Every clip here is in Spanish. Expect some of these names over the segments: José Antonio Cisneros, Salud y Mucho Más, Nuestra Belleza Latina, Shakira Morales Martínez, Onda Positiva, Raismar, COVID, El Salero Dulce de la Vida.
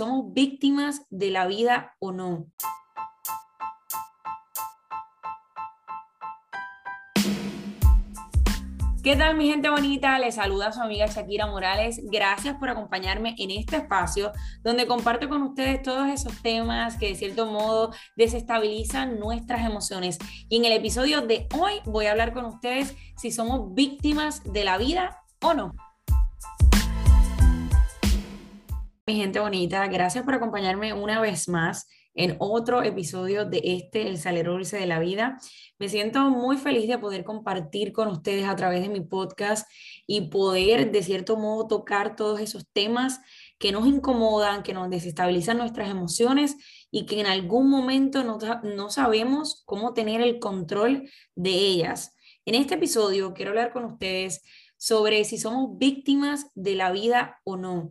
somos víctimas de la vida o no. ¿Qué tal, mi gente bonita? Les saluda su amiga Shakira Morales. Gracias por acompañarme en este espacio donde comparto con ustedes todos esos temas que de cierto modo desestabilizan nuestras emociones. Y en el episodio de hoy voy a hablar con ustedes si somos víctimas de la vida o no. Mi gente bonita, gracias por acompañarme una vez más en otro episodio de El Salero Dulce de la Vida. Me siento muy feliz de poder compartir con ustedes a través de mi podcast y poder de cierto modo tocar todos esos temas que nos incomodan, que nos desestabilizan nuestras emociones y que en algún momento no sabemos cómo tener el control de ellas. En este episodio quiero hablar con ustedes sobre si somos víctimas de la vida o no.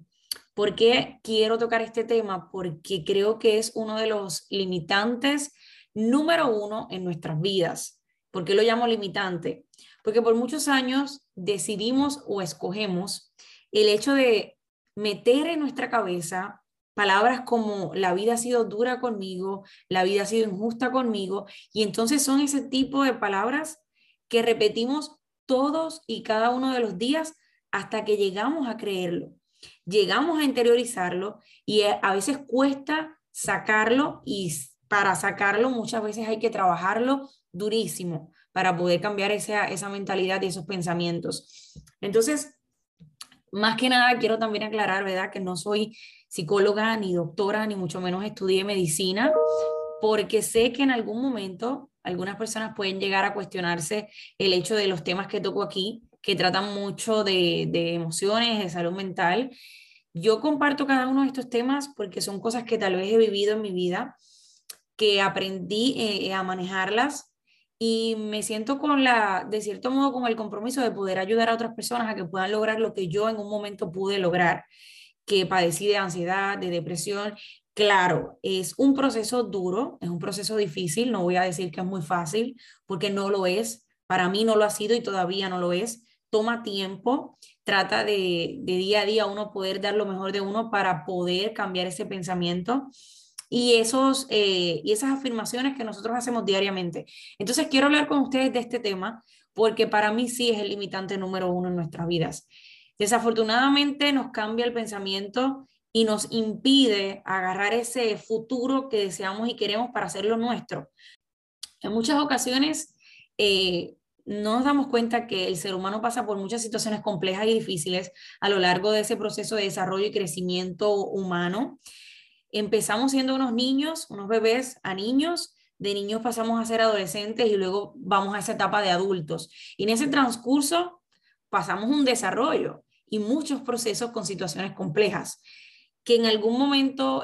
¿Por qué quiero tocar este tema? Porque creo que es uno de los limitantes número uno en nuestras vidas. ¿Por qué lo llamo limitante? Porque por muchos años decidimos o escogemos el hecho de meter en nuestra cabeza palabras como la vida ha sido dura conmigo, la vida ha sido injusta conmigo, y entonces son ese tipo de palabras que repetimos todos y cada uno de los días hasta que llegamos a creerlo. Llegamos a interiorizarlo y a veces cuesta sacarlo, y para sacarlo muchas veces hay que trabajarlo durísimo para poder cambiar esa mentalidad y esos pensamientos. Entonces, más que nada quiero también aclarar, ¿verdad?, que no soy psicóloga ni doctora, ni mucho menos estudié medicina, porque sé que en algún momento algunas personas pueden llegar a cuestionarse el hecho de los temas que toco aquí, que tratan mucho de emociones, de salud mental. Yo comparto cada uno de estos temas porque son cosas que tal vez he vivido en mi vida, que aprendí a manejarlas, y me siento de cierto modo con el compromiso de poder ayudar a otras personas a que puedan lograr lo que yo en un momento pude lograr, que padecí de ansiedad, de depresión. Claro, es un proceso duro, es un proceso difícil, no voy a decir que es muy fácil porque no lo es, para mí no lo ha sido y todavía no lo es. Toma tiempo, trata de día a día uno poder dar lo mejor de uno para poder cambiar ese pensamiento y esas afirmaciones que nosotros hacemos diariamente. Entonces quiero hablar con ustedes de este tema porque para mí sí es el limitante número uno en nuestras vidas. Desafortunadamente nos cambia el pensamiento y nos impide agarrar ese futuro que deseamos y queremos para hacerlo nuestro. En muchas ocasiones no nos damos cuenta que el ser humano pasa por muchas situaciones complejas y difíciles a lo largo de ese proceso de desarrollo y crecimiento humano. Empezamos siendo unos niños, unos bebés a niños, de niños pasamos a ser adolescentes y luego vamos a esa etapa de adultos. Y en ese transcurso pasamos un desarrollo y muchos procesos con situaciones complejas, que en algún momento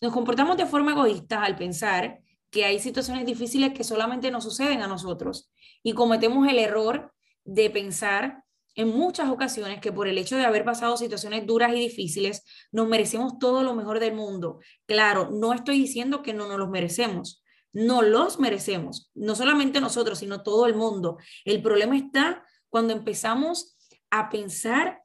nos comportamos de forma egoísta al pensar que hay situaciones difíciles que solamente nos suceden a nosotros, y cometemos el error de pensar en muchas ocasiones que por el hecho de haber pasado situaciones duras y difíciles nos merecemos todo lo mejor del mundo. Claro, no estoy diciendo que no nos los merecemos, no los merecemos, no solamente nosotros, sino todo el mundo. El problema está cuando empezamos a pensar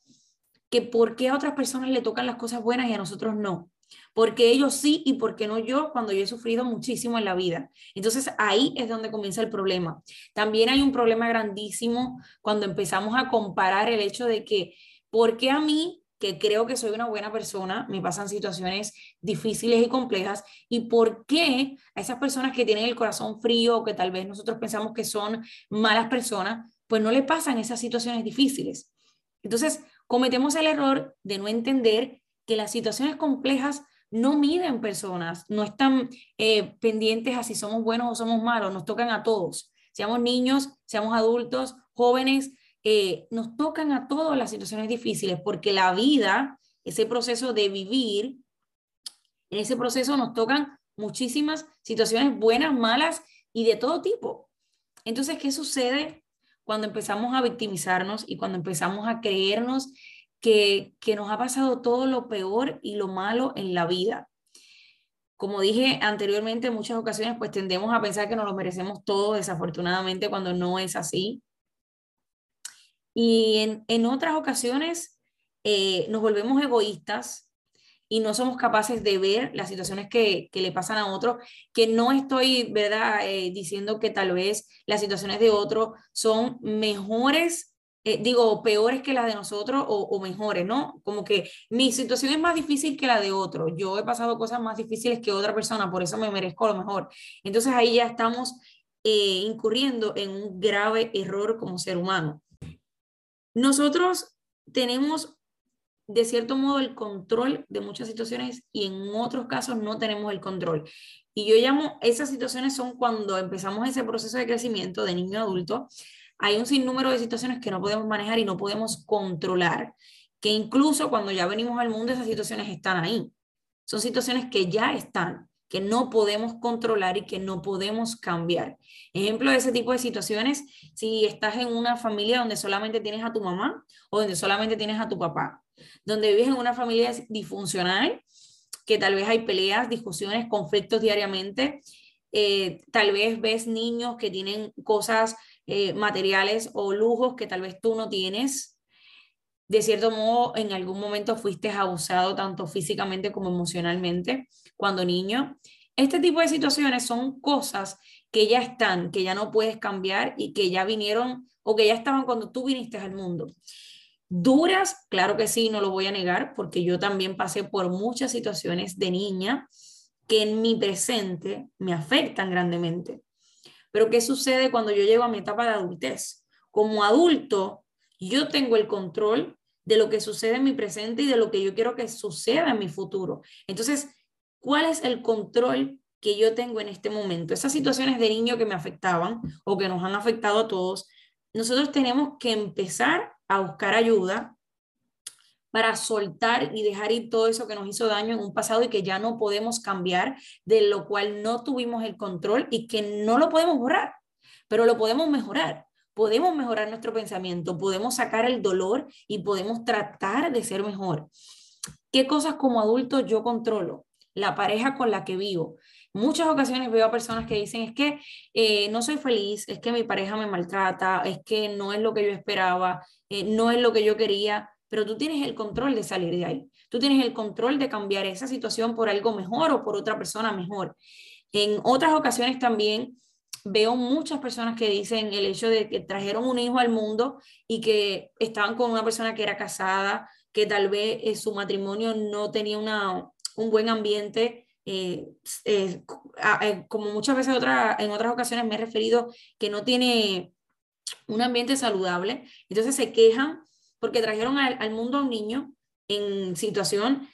que por qué a otras personas le tocan las cosas buenas y a nosotros no. Porque ellos sí y por qué no yo, cuando yo he sufrido muchísimo en la vida. Entonces ahí es donde comienza el problema. También hay un problema grandísimo cuando empezamos a comparar el hecho de que por qué a mí, que creo que soy una buena persona, me pasan situaciones difíciles y complejas, y por qué a esas personas que tienen el corazón frío o que tal vez nosotros pensamos que son malas personas, pues no le pasan esas situaciones difíciles. Entonces cometemos el error de no entender que las situaciones complejas no miden personas, no están pendientes a si somos buenos o somos malos, nos tocan a todos, seamos niños, seamos adultos, jóvenes, nos tocan a todos las situaciones difíciles, porque la vida, ese proceso de vivir, en ese proceso nos tocan muchísimas situaciones buenas, malas y de todo tipo. Entonces, ¿qué sucede cuando empezamos a victimizarnos y cuando empezamos a creernos que nos ha pasado todo lo peor y lo malo en la vida? Como dije anteriormente, en muchas ocasiones pues tendemos a pensar que nos lo merecemos todo, desafortunadamente, cuando no es así. Y en otras ocasiones nos volvemos egoístas y no somos capaces de ver las situaciones que le pasan a otros, que no estoy, ¿verdad?, diciendo que tal vez las situaciones de otros son mejores, peores que las de nosotros o mejores, ¿no? Como que mi situación es más difícil que la de otro, yo he pasado cosas más difíciles que otra persona, por eso me merezco lo mejor. Entonces ahí ya estamos incurriendo en un grave error como ser humano. Nosotros tenemos de cierto modo el control de muchas situaciones y en otros casos no tenemos el control. Y yo llamo, esas situaciones son cuando empezamos ese proceso de crecimiento de niño a adulto, hay un sinnúmero de situaciones que no podemos manejar y no podemos controlar, que incluso cuando ya venimos al mundo esas situaciones están ahí. Son situaciones que ya están, que no podemos controlar y que no podemos cambiar. Ejemplo de ese tipo de situaciones, si estás en una familia donde solamente tienes a tu mamá o donde solamente tienes a tu papá, donde vives en una familia disfuncional, que tal vez hay peleas, discusiones, conflictos diariamente, tal vez ves niños que tienen cosas materiales o lujos que tal vez tú no tienes. De cierto modo, en algún momento fuiste abusado tanto físicamente como emocionalmente cuando niño. Este tipo de situaciones son cosas que ya están, que ya no puedes cambiar y que ya vinieron o que ya estaban cuando tú viniste al mundo. Duras, claro que sí, no lo voy a negar, porque yo también pasé por muchas situaciones de niña que en mi presente me afectan grandemente. Pero ¿qué sucede cuando yo llego a mi etapa de adultez? Como adulto, yo tengo el control de lo que sucede en mi presente y de lo que yo quiero que suceda en mi futuro. Entonces, ¿cuál es el control que yo tengo en este momento? Esas situaciones de niño que me afectaban o que nos han afectado a todos, nosotros tenemos que empezar a buscar ayuda para soltar y dejar ir todo eso que nos hizo daño en un pasado y que ya no podemos cambiar, de lo cual no tuvimos el control y que no lo podemos borrar, pero lo podemos mejorar. Podemos mejorar nuestro pensamiento, podemos sacar el dolor y podemos tratar de ser mejor. ¿Qué cosas como adulto yo controlo? La pareja con la que vivo. Muchas ocasiones veo a personas que dicen, es que no soy feliz, es que mi pareja me maltrata, es que no es lo que yo esperaba, no es lo que yo quería, pero tú tienes el control de salir de ahí. Tú tienes el control de cambiar esa situación por algo mejor o por otra persona mejor. En otras ocasiones también veo muchas personas que dicen el hecho de que trajeron un hijo al mundo y que estaban con una persona que era casada, que tal vez su matrimonio no tenía un buen ambiente, como muchas veces en otras ocasiones me he referido, que no tiene un ambiente saludable. Entonces se quejan porque trajeron al mundo a un niño en situación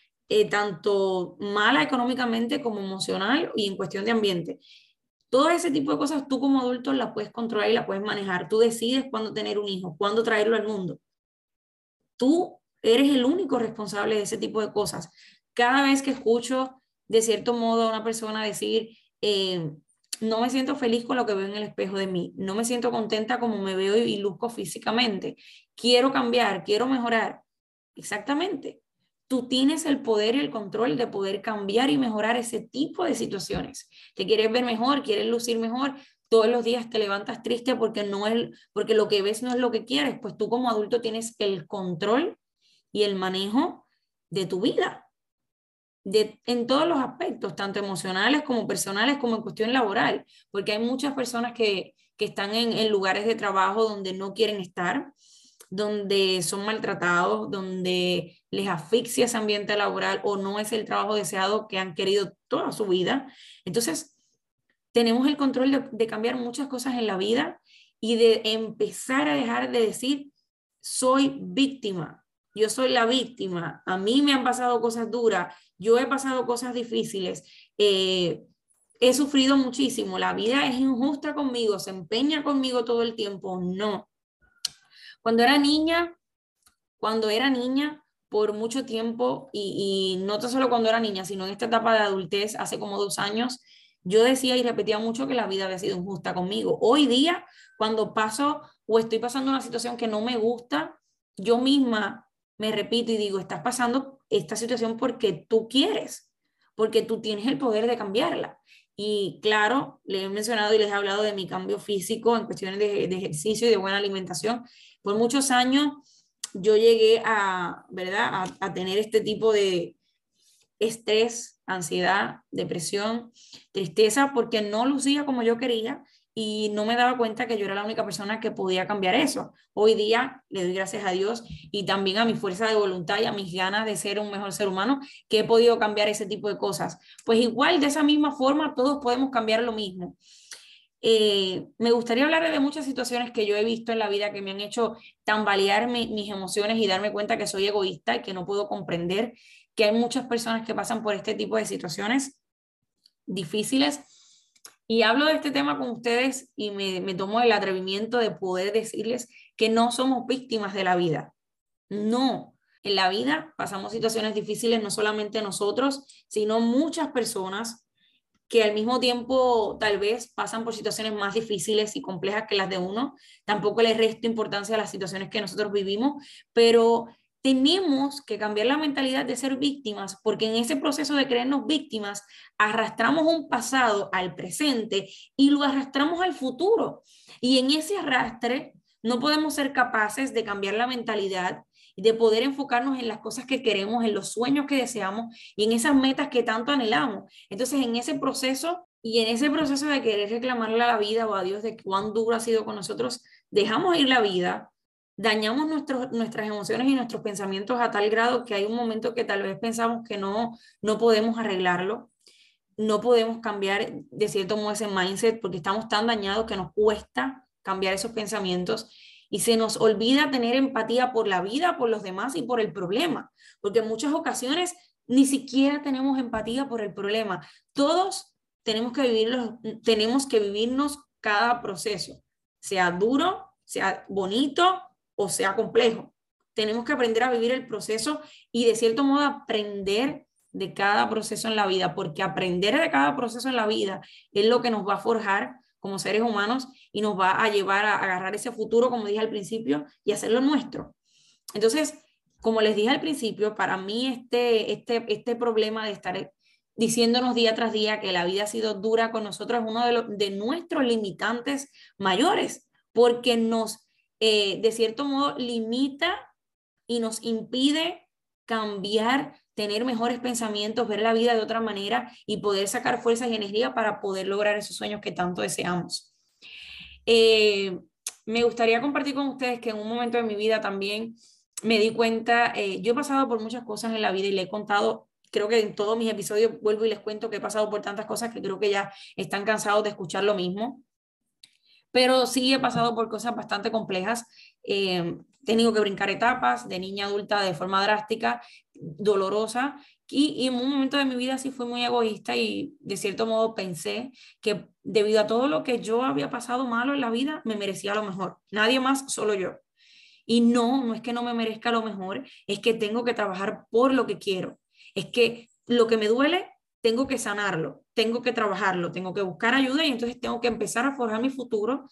tanto mala económicamente como emocional y en cuestión de ambiente. Todo ese tipo de cosas tú como adulto las puedes controlar y las puedes manejar. Tú decides cuándo tener un hijo, cuándo traerlo al mundo. Tú eres el único responsable de ese tipo de cosas. Cada vez que escucho de cierto modo a una persona decir, no me siento feliz con lo que veo en el espejo de mí, no me siento contenta como me veo y luzco físicamente, quiero cambiar, quiero mejorar. Exactamente. Tú tienes el poder y el control de poder cambiar y mejorar ese tipo de situaciones. Te quieres ver mejor, quieres lucir mejor, todos los días te levantas triste porque lo que ves no es lo que quieres. Pues tú como adulto tienes el control y el manejo de tu vida, en todos los aspectos, tanto emocionales como personales, como en cuestión laboral, porque hay muchas personas que están en lugares de trabajo donde no quieren estar, donde son maltratados, donde les asfixia ese ambiente laboral o no es el trabajo deseado que han querido toda su vida. Entonces, tenemos el control de cambiar muchas cosas en la vida y de empezar a dejar de decir, soy víctima, yo soy la víctima, a mí me han pasado cosas duras, yo he pasado cosas difíciles, he sufrido muchísimo, la vida es injusta conmigo, se empeña conmigo todo el tiempo. No. Cuando era niña, por mucho tiempo, y no tan solo cuando era niña, sino en esta etapa de adultez, hace como 2 años, yo decía y repetía mucho que la vida había sido injusta conmigo. Hoy día, cuando paso o estoy pasando una situación que no me gusta, yo misma me repito y digo, estás pasando esta situación porque tú quieres, porque tú tienes el poder de cambiarla. Y claro, les he mencionado y les he hablado de mi cambio físico en cuestiones de ejercicio y de buena alimentación. Por muchos años yo llegué a tener este tipo estrés, ansiedad, depresión, tristeza, porque no lucía como yo quería y no me daba cuenta que yo era la única persona que podía cambiar eso. Hoy día le doy gracias a Dios y también a mi fuerza de voluntad y a mis ganas de ser un mejor ser humano, que he podido cambiar ese tipo de cosas. Pues igual, de esa misma forma, todos podemos cambiar lo mismo. Me gustaría hablar de muchas situaciones que yo he visto en la vida que me han hecho tambalear mis emociones y darme cuenta que soy egoísta y que no puedo comprender que hay muchas personas que pasan por este tipo de situaciones difíciles. Y hablo de este tema con ustedes y me tomo el atrevimiento de poder decirles que no somos víctimas de la vida. No, en la vida pasamos situaciones difíciles, no solamente nosotros, sino muchas personas que al mismo tiempo tal vez pasan por situaciones más difíciles y complejas que las de uno. Tampoco les resto importancia a las situaciones que nosotros vivimos, pero tenemos que cambiar la mentalidad de ser víctimas, porque en ese proceso de creernos víctimas arrastramos un pasado al presente y lo arrastramos al futuro. Y en ese arrastre no podemos ser capaces de cambiar la mentalidad y de poder enfocarnos en las cosas que queremos, en los sueños que deseamos y en esas metas que tanto anhelamos. Entonces, en ese proceso y en ese proceso de querer reclamarle a la vida o a Dios de cuán duro ha sido con nosotros, dejamos ir la vida, dañamos nuestras emociones y nuestros pensamientos a tal grado que hay un momento que tal vez pensamos que no podemos arreglarlo, no podemos cambiar de cierto modo ese mindset porque estamos tan dañados que nos cuesta cambiar esos pensamientos. Y se nos olvida tener empatía por la vida, por los demás y por el problema. Porque en muchas ocasiones ni siquiera tenemos empatía por el problema. Todos tenemos que vivirnos cada proceso, sea duro, sea bonito o sea complejo. Tenemos que aprender a vivir el proceso y de cierto modo aprender de cada proceso en la vida. Porque aprender de cada proceso en la vida es lo que nos va a forjar como seres humanos y nos va a llevar a agarrar ese futuro, como dije al principio, y hacerlo nuestro. Entonces, como les dije al principio, para mí este problema de estar diciéndonos día tras día que la vida ha sido dura con nosotros es uno de nuestros limitantes mayores, porque nos, de cierto modo, limita y nos impide cambiar, tener mejores pensamientos, ver la vida de otra manera y poder sacar fuerzas y energía para poder lograr esos sueños que tanto deseamos. Me gustaría compartir con ustedes que en un momento de mi vida también me di cuenta, yo he pasado por muchas cosas en la vida y le he contado, creo que en todos mis episodios vuelvo y les cuento que he pasado por tantas cosas que creo que ya están cansados de escuchar lo mismo, pero sí he pasado por cosas bastante complejas. He tenido que brincar etapas de niña adulta de forma drástica, dolorosa, y en un momento de mi vida sí fui muy egoísta y de cierto modo pensé que debido a todo lo que yo había pasado malo en la vida, me merecía lo mejor. Nadie más, solo yo. Y no es que no me merezca lo mejor, es que tengo que trabajar por lo que quiero. Es que lo que me duele, tengo que sanarlo, tengo que trabajarlo, tengo que buscar ayuda y entonces tengo que empezar a forjar mi futuro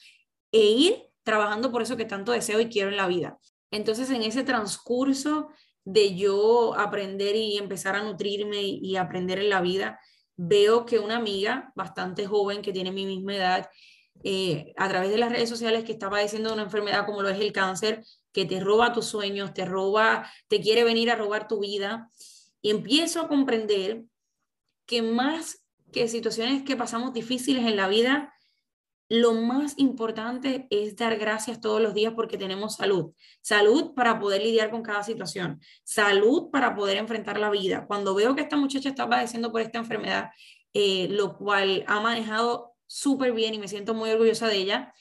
e ir trabajando por eso que tanto deseo y quiero en la vida. Entonces, en ese transcurso de yo aprender y empezar a nutrirme y aprender en la vida, veo que una amiga bastante joven que tiene mi misma edad, a través de las redes sociales, que está padeciendo una enfermedad como lo es el cáncer, que te roba tus sueños, te quiere venir a robar tu vida. Y empiezo a comprender que más que situaciones que pasamos difíciles en la vida, lo más importante es dar gracias todos los días porque tenemos salud. Salud para poder lidiar con cada situación. Salud para poder enfrentar la vida. Cuando veo que esta muchacha está padeciendo por esta enfermedad, lo cual ha manejado súper bien y me siento muy orgullosa de ella,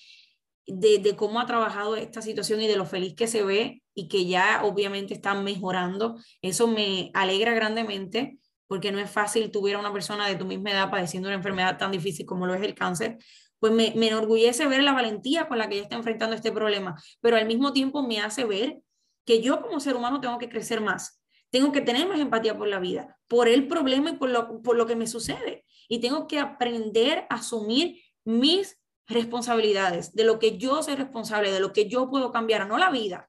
de cómo ha trabajado esta situación y de lo feliz que se ve y que ya obviamente está mejorando. Eso me alegra grandemente porque no es fácil tuviera una persona de tu misma edad padeciendo una enfermedad tan difícil como lo es el cáncer. Pues me enorgullece ver la valentía con la que ella está enfrentando este problema, pero al mismo tiempo me hace ver que yo como ser humano tengo que crecer más, tengo que tener más empatía por la vida, por el problema y por lo que me sucede, y tengo que aprender a asumir mis responsabilidades, de lo que yo soy responsable, de lo que yo puedo cambiar, no la vida,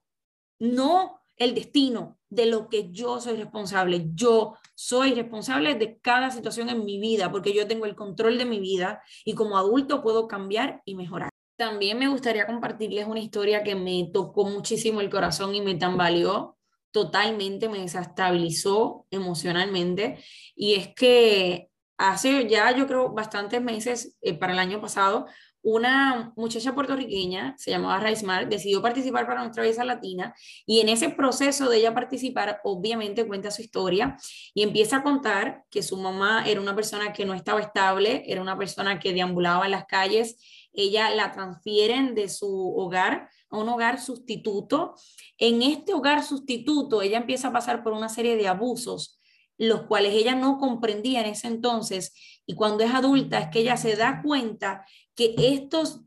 no el destino, de lo que yo soy responsable. Yo soy responsable de cada situación en mi vida porque yo tengo el control de mi vida y como adulto puedo cambiar y mejorar. También me gustaría compartirles una historia que me tocó muchísimo el corazón y me tambaleó totalmente me desestabilizó emocionalmente, y es que hace ya yo creo bastantes meses, para el año pasado, una muchacha puertorriqueña, se llamaba Raismar, decidió participar para Nuestra Belleza Latina, y en ese proceso de ella participar, obviamente cuenta su historia y empieza a contar que su mamá era una persona que no estaba estable, era una persona que deambulaba en las calles. Ella la transfieren de su hogar a un hogar sustituto. En este hogar sustituto ella empieza a pasar por una serie de abusos, los cuales ella no comprendía en ese entonces, y cuando es adulta es que ella se da cuenta que estos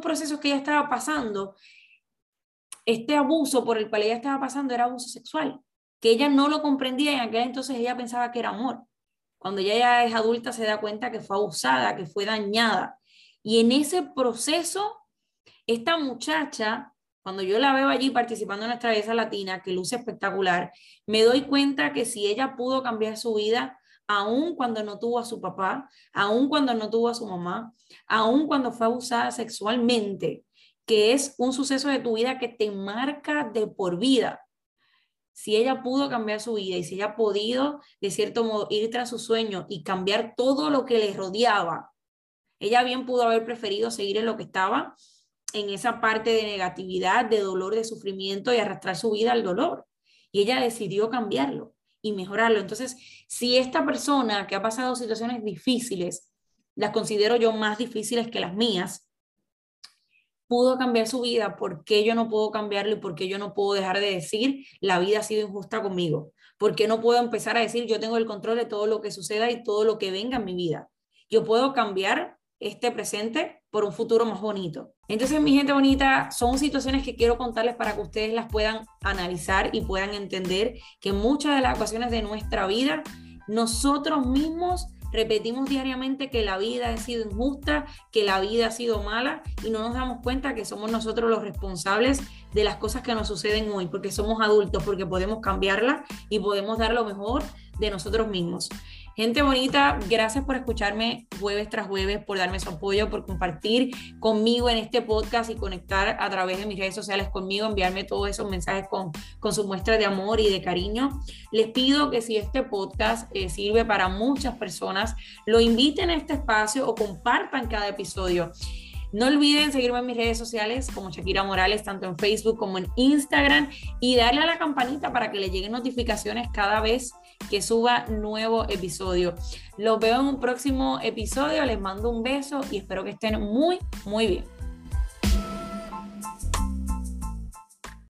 procesos que ella estaba pasando, este abuso por el cual ella estaba pasando era abuso sexual, que ella no lo comprendía, y en aquel entonces ella pensaba que era amor. Cuando ella ya es adulta se da cuenta que fue abusada, que fue dañada, y en ese proceso, esta muchacha, cuando yo la veo allí participando en Nuestra Belleza Latina, que luce espectacular, me doy cuenta que si ella pudo cambiar su vida, aun cuando no tuvo a su papá, aun cuando no tuvo a su mamá, aun cuando fue abusada sexualmente, que es un suceso de tu vida que te marca de por vida, si ella pudo cambiar su vida y si ella ha podido, de cierto modo, ir tras su sueño y cambiar todo lo que le rodeaba, ella bien pudo haber preferido seguir en lo que estaba, en esa parte de negatividad, de dolor, de sufrimiento, y arrastrar su vida al dolor. Y ella decidió cambiarlo y mejorarlo. Entonces, si esta persona que ha pasado situaciones difíciles, las considero yo más difíciles que las mías, pudo cambiar su vida, ¿por qué yo no puedo cambiarlo? ¿Y por qué yo no puedo dejar de decir, la vida ha sido injusta conmigo? ¿Por qué no puedo empezar a decir, yo tengo el control de todo lo que suceda y todo lo que venga en mi vida? Yo puedo cambiar este presente por un futuro más bonito. Entonces, mi gente bonita, son situaciones que quiero contarles para que ustedes las puedan analizar y puedan entender que muchas de las ocasiones de nuestra vida, nosotros mismos repetimos diariamente que la vida ha sido injusta, que la vida ha sido mala, y no nos damos cuenta que somos nosotros los responsables de las cosas que nos suceden hoy, porque somos adultos, porque podemos cambiarlas y podemos dar lo mejor de nosotros mismos. Gente bonita, gracias por escucharme jueves tras jueves, por darme su apoyo, por compartir conmigo en este podcast y conectar a través de mis redes sociales conmigo, enviarme todos esos mensajes con sus muestras de amor y de cariño. Les pido que si este podcast sirve para muchas personas, lo inviten a este espacio o compartan cada episodio. No olviden seguirme en mis redes sociales como Shakira Morales, tanto en Facebook como en Instagram, y darle a la campanita para que le lleguen notificaciones cada vez que suba nuevo episodio. Los veo en un próximo episodio, les mando un beso y espero que estén muy, muy bien.